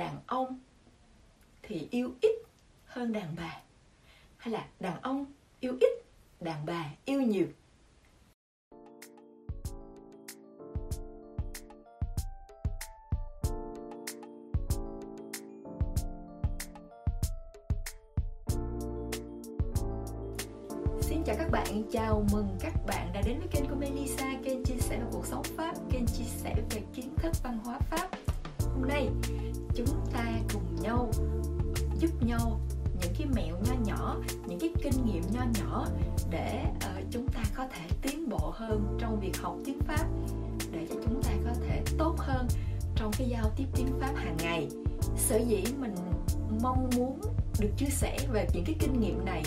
đàn ông thì yêu ít hơn đàn bà, hay là đàn ông yêu ít, đàn bà yêu nhiều? Xin chào các bạn, chào mừng các bạn đã đến với kênh của Melissa, kênh chia sẻ về cuộc sống Pháp, kênh chia sẻ về kiến thức văn hóa Pháp. Hôm nay chúng ta cùng nhau giúp nhau những cái mẹo nho nhỏ, những cái kinh nghiệm nho nhỏ để chúng ta có thể tiến bộ hơn trong việc học tiếng Pháp, để cho chúng ta có thể tốt hơn trong cái giao tiếp tiếng Pháp hàng ngày. Sở dĩ mình mong muốn được chia sẻ về những cái kinh nghiệm này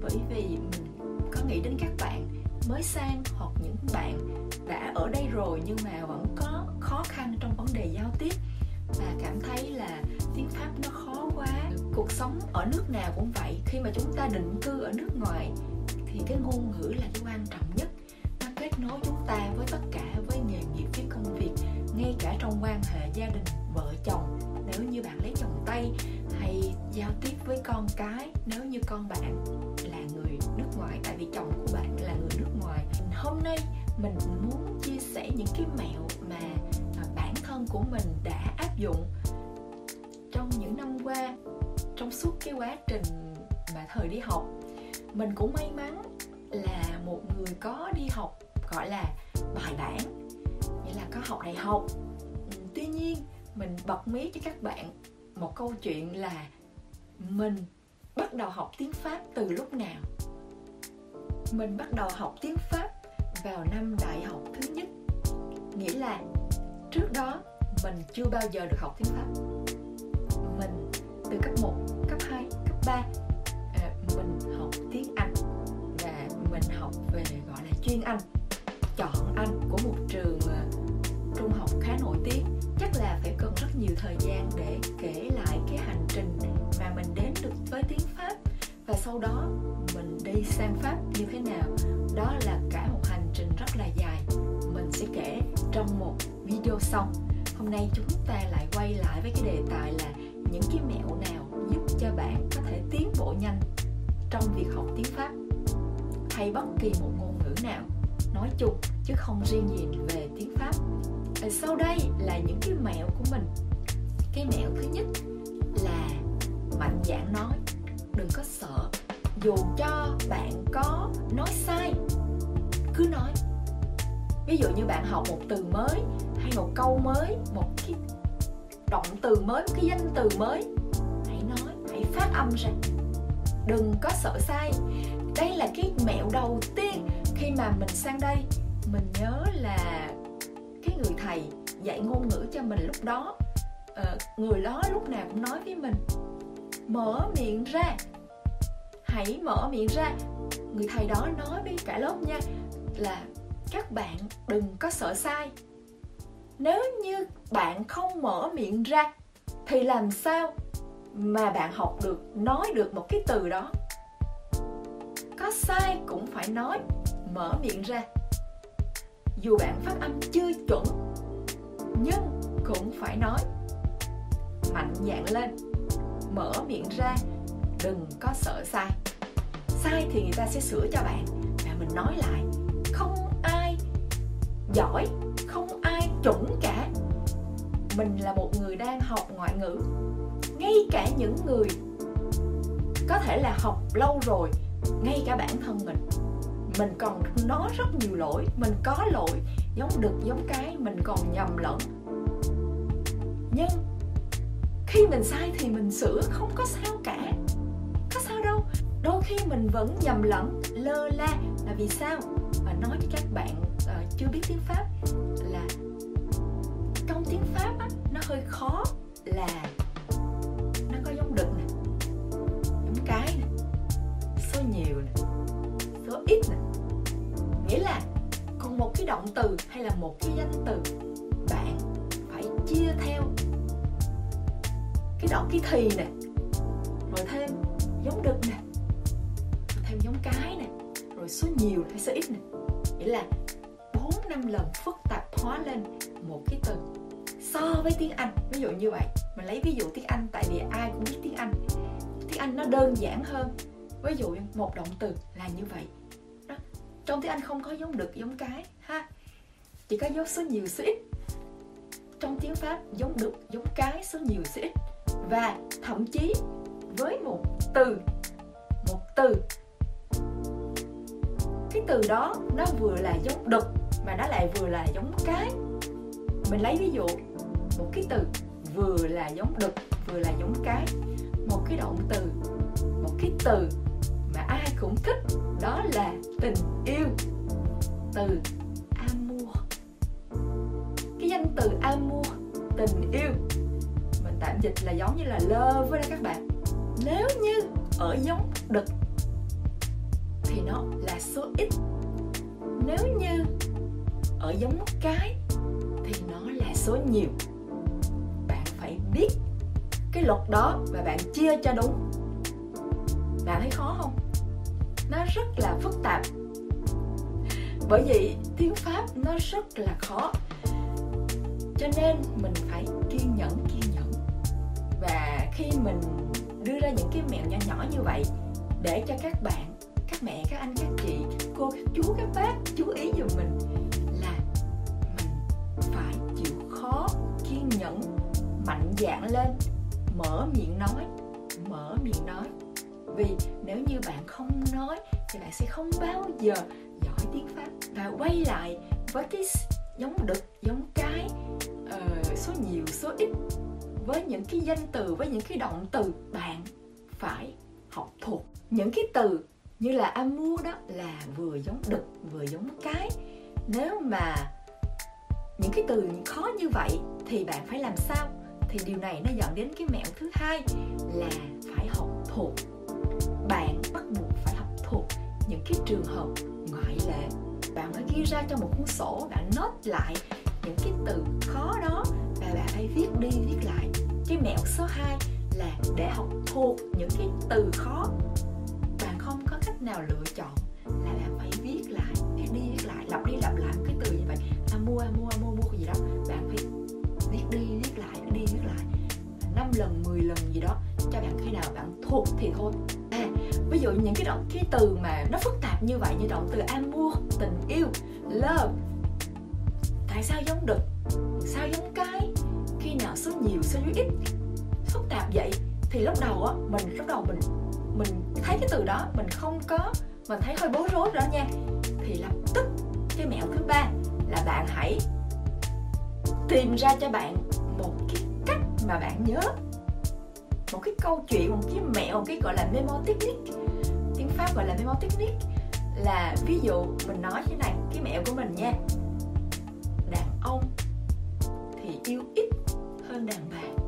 bởi vì mình có nghĩ đến các bạn mới sang hoặc những bạn đã ở đây rồi nhưng mà vẫn có khó khăn trong vấn đề giao tiếp và cảm thấy là tiếng Pháp nó khó quá. Cuộc sống ở nước nào cũng vậy, khi mà chúng ta định cư ở nước ngoài thì cái ngôn ngữ là cái quan trọng nhất. Nó kết nối chúng ta với tất cả, với nghề nghiệp, với công việc, ngay cả trong quan hệ gia đình, vợ chồng nếu như bạn lấy chồng Tây, hay giao tiếp với con cái nếu như con bạn là người nước ngoài, tại vì chồng của bạn là người nước ngoài. Hôm nay mình muốn chia sẻ những cái mẹo mà bản thân của mình đã áp dụng trong những năm qua, trong suốt cái quá trình mà thời đi học. Mình cũng may mắn là một người có đi học gọi là bài bản, nghĩa là có học đại học. Tuy nhiên mình bật mí cho các bạn một câu chuyện là mình bắt đầu học tiếng Pháp từ lúc nào? Mình bắt đầu học tiếng Pháp vào năm đại học thứ nhất. Nghĩa là trước đó mình chưa bao giờ được học tiếng Pháp. Mình từ cấp 1, cấp 2, cấp 3 mình học tiếng Anh và mình học về gọi là chuyên Anh, chọn Anh của một trường trung học khá nổi tiếng. Chắc là phải cần rất nhiều thời gian để kể lại cái hành trình mà mình đến được với tiếng Pháp và sau đó mình đi sang Pháp như thế nào. Đó là cả một hành trình rất là dài, mình sẽ kể trong một video sau. Hôm nay chúng ta lại quay lại với cái đề tài là những cái mẹo nào giúp cho bạn có thể tiến bộ nhanh trong việc học tiếng Pháp hay bất kỳ một ngôn ngữ nào nói chung, chứ không riêng gì về tiếng Pháp. Sau đây là những cái mẹo của mình. Cái mẹo thứ nhất là mạnh dạn nói, đừng có sợ. Dù cho bạn có nói sai, cứ nói. Ví dụ như bạn học một từ mới hay một câu mới, một cái động từ mới, một cái danh từ mới, hãy nói, hãy phát âm ra, đừng có sợ sai. Đây là cái mẹo đầu tiên. Khi mà mình sang đây, mình nhớ là cái người thầy dạy ngôn ngữ cho mình lúc đó, người đó lúc nào cũng nói với mình mở miệng ra, hãy mở miệng ra. Người thầy đó nói với cả lớp nha, là các bạn đừng có sợ sai. Nếu như bạn không mở miệng ra thì làm sao mà bạn học được, nói được một cái từ đó? Có sai cũng phải nói, mở miệng ra. Dù bạn phát âm chưa chuẩn nhưng cũng phải nói. Mạnh dạn lên, mở miệng ra, đừng có sợ sai. Sai thì người ta sẽ sửa cho bạn và mình nói lại. Không ai giỏi, không ai chuẩn cả. Mình là một người đang học ngoại ngữ. Ngay cả những người có thể là học lâu rồi, ngay cả bản thân mình còn nói rất nhiều lỗi. Mình có lỗi, giống đực, giống cái, mình còn nhầm lẫn. Nhưng khi mình sai thì mình sửa, không có sao cả. Có sao đâu. Đôi khi mình vẫn nhầm lẫn, lơ la. Là vì sao? Và nói cho các bạn chưa biết tiếng Pháp là trong tiếng Pháp á, nó hơi khó là nó có giống đực nè, giống cái nè, số nhiều nè, số ít nè. Nghĩa là còn một cái động từ hay là một cái danh từ, bạn phải chia theo cái động, cái thì nè, rồi thêm giống đực nè, rồi thêm giống cái nè, rồi số nhiều hay số ít nè. Nghĩa là 4-5 lần phức tạp hóa lên một cái từ. so với tiếng Anh. Ví dụ như vậy, mình lấy ví dụ tiếng Anh tại vì ai cũng biết tiếng Anh. Tiếng Anh nó đơn giản hơn. Ví dụ một động từ là như vậy đó. Trong tiếng Anh không có dấu đực, dấu cái ha. Chỉ có dấu số nhiều, số ít. Trong tiếng Pháp dấu đực, dấu cái, số nhiều, số ít. Và thậm chí với một từ, cái từ đó nó vừa là dấu đực mà nó lại vừa là dấu cái. Mình lấy ví dụ một cái từ vừa là dấu đực vừa là dấu cái, một cái động từ, một cái từ mà ai cũng thích, đó là tình yêu, từ amour. Cái danh từ amour, tình yêu, mình tạm dịch là giống như là love với các bạn. Nếu như ở dấu đực thì nó là số ít, nếu như ở dấu cái thì nó là số nhiều. Bạn phải biết cái luật đó và bạn chia cho đúng. Bạn thấy khó không? Nó rất là phức tạp. Bởi vì tiếng Pháp nó rất là khó, cho nên mình phải kiên nhẫn. Và khi mình đưa ra những cái mẹo nhỏ nhỏ như vậy để cho các bạn, các mẹ, các anh, các chị, các cô, các chú, các bác chú ý giùm mình là mình phải chịu khó, kiên nhẫn, mạnh dạn lên, mở miệng nói. Vì nếu như bạn không nói thì bạn sẽ không bao giờ giỏi tiếng Pháp. Và quay lại với cái giống đực, giống cái, số nhiều, số ít, với những cái danh từ, với những cái động từ, bạn phải học thuộc. Những cái từ như là amour đó là vừa giống đực vừa giống cái. Nếu mà những cái từ khó như vậy thì bạn phải làm sao? Thì điều này nó dẫn đến cái mẹo thứ hai là phải học thuộc. Bạn bắt buộc phải học thuộc những cái trường hợp ngoại lệ. Bạn phải ghi ra trong một cuốn sổ, bạn note lại những cái từ khó đó và bạn phải viết đi viết lại. Cái mẹo số 2 là để học thuộc những cái từ khó, bạn không có cách nào lựa chọn, là bạn phải viết đi viết lại, lặp đi lặp lại cái từ như vậy, mua gì đó, bạn phải viết đi viết lại 5 lần 10 lần gì đó cho bạn, khi nào bạn thuộc thì thôi. Ví dụ những cái từ mà nó phức tạp như vậy, như động từ amour, tình yêu, love, tại sao giống đực, sao giống cái, khi nào số nhiều, số ít, phức tạp vậy thì lúc đầu á, mình thấy cái từ đó mình không có, mình thấy hơi bối rối rồi nha, thì lập tức cái mẹo thứ 3 là bạn hãy tìm ra cho bạn một cái cách mà bạn nhớ, một cái câu chuyện, một cái mẹo, một cái gọi là memo technique. Tiếng Pháp gọi là memo technique, là ví dụ mình nói thế này, cái mẹo của mình nha: đàn ông thì yêu ít hơn đàn bà,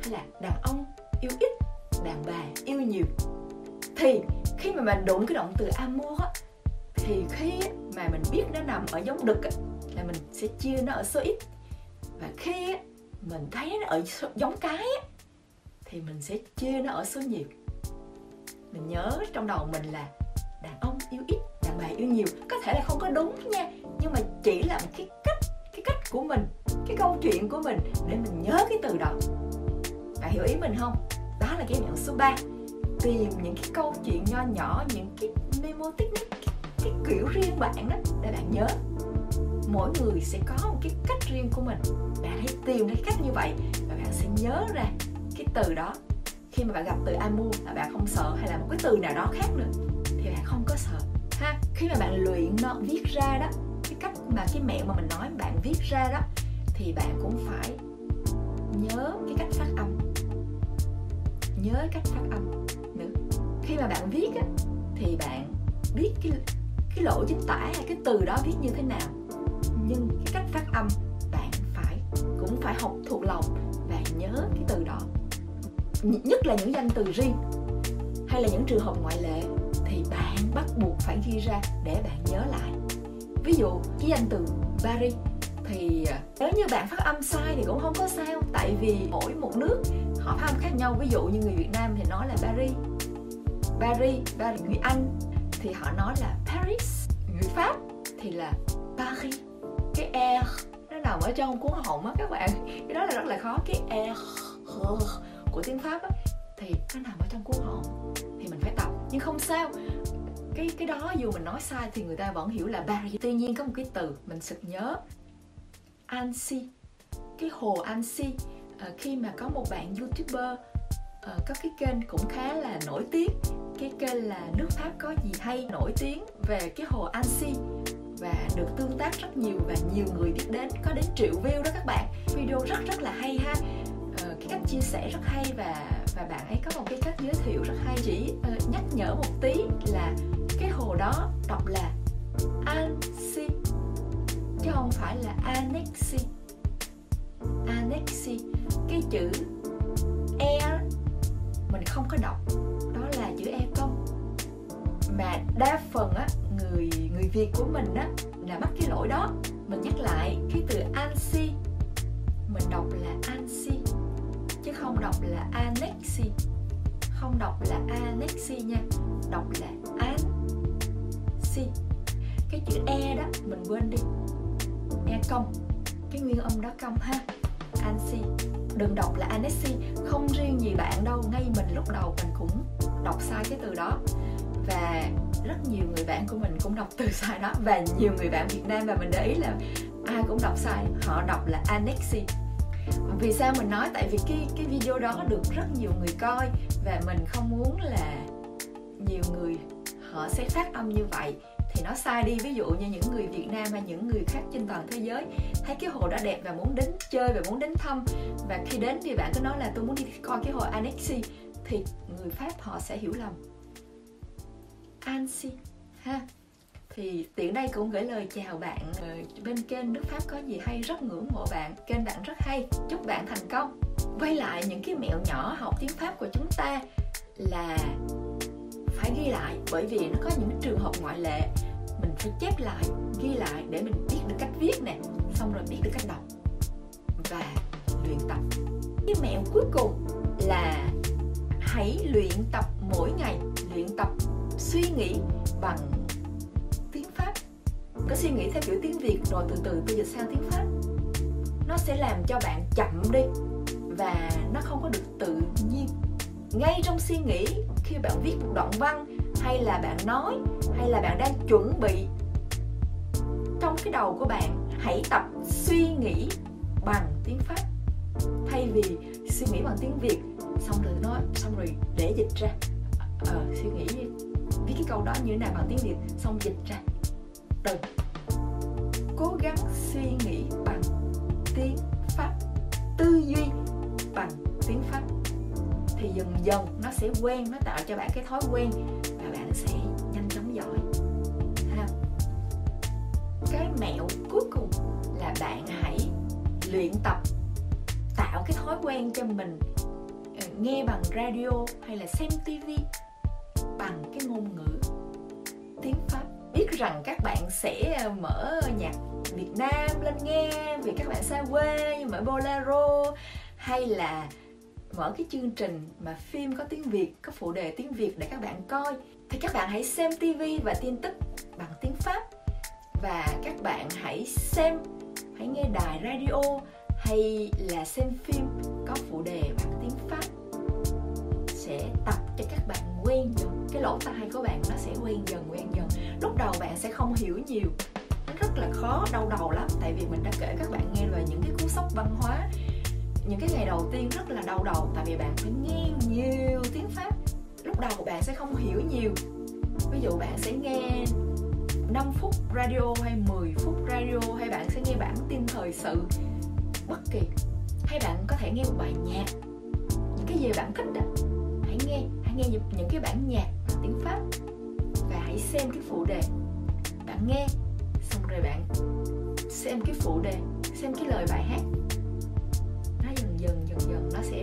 hay là đàn ông yêu ít, đàn bà yêu nhiều. Thì khi mà mình đụng cái động từ amour á, thì khi mà mình biết nó nằm ở giống đực á, là mình sẽ chia nó ở số ít. Và khi mình thấy nó ở giống cái á, thì mình sẽ chia nó ở số nhiều. Mình nhớ trong đầu mình là đàn ông yêu ít, đàn bà yêu nhiều. Có thể là không có đúng nha, nhưng mà chỉ là một cái cách của mình, cái câu chuyện của mình để mình nhớ cái từ đó. Bạn hiểu ý mình không? Đó là cái mẹo số 3. Tìm những cái câu chuyện nho nhỏ, những cái memo technique, cái kiểu riêng bạn đó để bạn nhớ. Mỗi người sẽ có một cái cách riêng của mình. Bạn hãy tìm ra cái cách như vậy và bạn sẽ nhớ ra cái từ đó. Khi mà bạn gặp từ amour là bạn không sợ, hay là một cái từ nào đó khác nữa thì bạn không có sợ ha. Khi mà bạn luyện nó, viết ra đó, cái cách mà cái mẹo mà mình nói bạn viết ra đó, thì bạn cũng phải nhớ cái cách phát âm, nhớ cách phát âm nữa. Khi mà bạn viết á, thì bạn biết cái lỗ chính tả hay cái từ đó viết như thế nào, nhưng cái cách phát âm bạn cũng phải học thuộc lòng và nhớ cái từ đó. Nhất là những danh từ riêng hay là những trường hợp ngoại lệ thì bạn bắt buộc phải ghi ra để bạn nhớ lại. Ví dụ cái danh từ Paris, thì nếu như bạn phát âm sai thì cũng không có sao, tại vì mỗi một nước họ phát âm khác nhau. Ví dụ như người Việt Nam thì nói là Paris, người Anh thì họ nói là Paris, người Pháp thì là Paris. Cái R nó vào ở trong cuốn họng á các bạn, cái đó là rất là khó. Cái e của tiếng Pháp á thì nó nằm ở trong cuốn họng, thì mình phải tập. Nhưng không sao, cái đó dù mình nói sai thì người ta vẫn hiểu là Paris. Tuy nhiên có một cái từ mình sực nhớ, Annecy, cái hồ Annecy. Khi mà có một bạn YouTuber có cái kênh cũng khá là nổi tiếng, cái kênh là Nước Pháp Có Gì Hay, nổi tiếng về cái hồ Annecy và được tương tác rất nhiều và nhiều người biết đến, có đến 1 triệu view đó các bạn. Video rất là hay ha, cái cách chia sẻ rất hay và bạn ấy có một cái cách giới thiệu rất hay. Chỉ nhắc nhở một tí là cái hồ đó đọc là Annecy chứ không phải là Annecy. Annecy, cái chữ e mình không có đọc, đó là chữ e cong. Mà đa phần á, người Việt của mình á là mắc cái lỗi đó. Mình nhắc lại, cái từ Annecy mình đọc là Annecy chứ không đọc là Annecy. Không đọc là Annecy nha, đọc là Annecy. Cái chữ e đó mình quên đi, e cong, cái nguyên âm đó cong ha. Annecy, đừng đọc là Annecy. Không riêng gì bạn đâu, ngay mình lúc đầu mình cũng đọc sai cái từ đó, và rất nhiều người bạn của mình cũng đọc từ sai đó, và nhiều người bạn Việt Nam, và mình để ý là ai cũng đọc sai, họ đọc là Annecy. Vì sao mình nói? Tại vì cái video đó được rất nhiều người coi, và mình không muốn là nhiều người họ sẽ phát âm như vậy thì nó sai đi. Ví dụ như những người Việt Nam hay những người khác trên toàn thế giới thấy cái hồ đó đẹp và muốn đến chơi và muốn đến thăm, và khi đến thì bạn cứ nói là tôi muốn đi coi cái hồ Annecy, thì người Pháp họ sẽ hiểu lầm Annecy ha. Thì tiện đây cũng gửi lời chào bạn bên kênh Nước Pháp Có Gì Hay, rất ngưỡng mộ bạn, kênh bạn rất hay, chúc bạn thành công. Quay lại những cái mẹo nhỏ học tiếng Pháp của chúng ta là phải ghi lại, bởi vì nó có những trường hợp ngoại lệ. Mình phải chép lại, ghi lại để mình biết được cách viết nè, xong rồi biết được cách đọc và luyện tập. Cái mẹo cuối cùng là hãy luyện tập mỗi ngày, luyện tập suy nghĩ bằng tiếng Pháp. Cứ suy nghĩ theo kiểu tiếng Việt rồi từ từ tôi dịch sang tiếng Pháp, nó sẽ làm cho bạn chậm đi và nó không có được tự nhiên. Ngay trong suy nghĩ, khi bạn viết một đoạn văn, hay là bạn nói, hay là bạn đang chuẩn bị, trong cái đầu của bạn hãy tập suy nghĩ bằng tiếng Pháp, thay vì suy nghĩ bằng tiếng Việt xong rồi nói, xong rồi để dịch ra. Suy nghĩ viết cái câu đó như thế nào bằng tiếng Việt xong dịch ra. Đừng, cố gắng suy nghĩ bằng tiếng Pháp, tư duy bằng tiếng Pháp, thì dần dần nó sẽ quen, nó tạo cho bạn cái thói quen và bạn sẽ nhanh chóng giỏi ha. Cái mẹo cuối cùng là bạn hãy luyện tập tạo cái thói quen cho mình nghe bằng radio hay là xem TV bằng cái ngôn ngữ tiếng Pháp. Biết rằng các bạn sẽ mở nhạc Việt Nam lên nghe vì các bạn xa quê, như mở bolero hay là mở cái chương trình mà phim có tiếng Việt, có phụ đề tiếng Việt để các bạn coi, thì các bạn hãy xem TV và tin tức bằng tiếng Pháp, và các bạn hãy xem, hãy nghe đài radio hay là xem phim có phụ đề bằng tiếng Pháp, sẽ tập cho các bạn quen dần. Cái lỗ tai của bạn nó sẽ quen dần. Lúc đầu bạn sẽ không hiểu nhiều, nó rất là khó, đau đầu lắm, tại vì mình đã kể các bạn nghe về những cái cú sốc văn hóa. Những cái ngày đầu tiên rất là đau đầu, tại vì bạn phải nghe nhiều tiếng Pháp. Lúc đầu bạn sẽ không hiểu nhiều, ví dụ bạn sẽ nghe 5 phút radio hay 10 phút radio, hay bạn sẽ nghe bản tin thời sự bất kỳ, hay bạn có thể nghe một bài nhạc, những cái gì bạn thích đó. Hãy nghe những cái bản nhạc bằng tiếng Pháp và hãy xem cái phụ đề. Bạn nghe xong rồi bạn xem cái phụ đề, xem cái lời bài hát, dần dần nó sẽ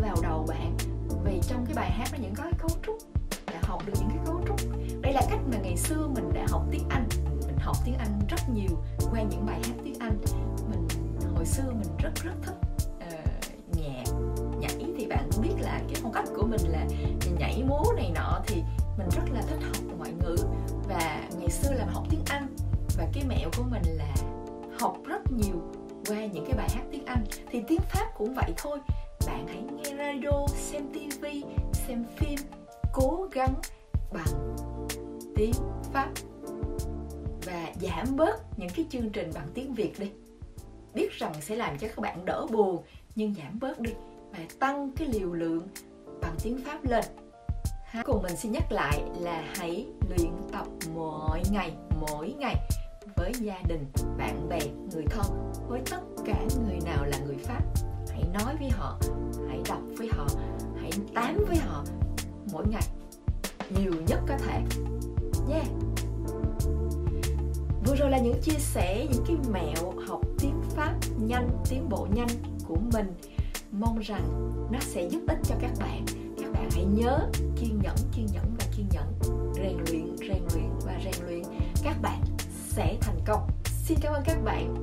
vào đầu bạn, vì trong cái bài hát nó những cái cấu trúc, đã học được những cái cấu trúc. Đây là cách mà ngày xưa mình đã học tiếng Anh, mình học tiếng Anh rất nhiều qua những bài hát tiếng Anh. Mình hồi xưa mình rất thích nhạc nhảy, thì bạn biết là cái phong cách của mình là nhảy múa này nọ, thì mình rất là thích học ngoại ngữ, và ngày xưa là học tiếng Anh. Và cái mẹo của mình là học rất nhiều qua những cái bài hát tiếng Anh, thì tiếng Pháp cũng vậy thôi. Bạn hãy nghe radio, xem TV, xem phim, cố gắng bằng tiếng Pháp và giảm bớt những cái chương trình bằng tiếng Việt đi. Biết rằng sẽ làm cho các bạn đỡ buồn, nhưng giảm bớt đi và tăng cái liều lượng bằng tiếng Pháp lên. Cùng mình xin nhắc lại là hãy luyện tập mỗi ngày với gia đình, bạn bè, người thân, với tất cả người nào là người Pháp. Hãy nói với họ, hãy đọc với họ, hãy tám với họ mỗi ngày, nhiều nhất có thể nha. Vừa rồi là những chia sẻ, những cái mẹo học tiếng Pháp nhanh, tiến bộ nhanh của mình. Mong rằng nó sẽ giúp ích cho các bạn. Các bạn hãy nhớ kiên nhẫn, rèn luyện. Các bạn sẽ thành công. Xin cảm ơn các bạn.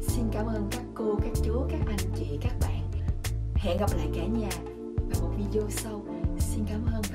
Xin cảm ơn các cô, các chú, các anh chị, các bạn. Hẹn gặp lại cả nhà vào một video sau. Xin cảm ơn.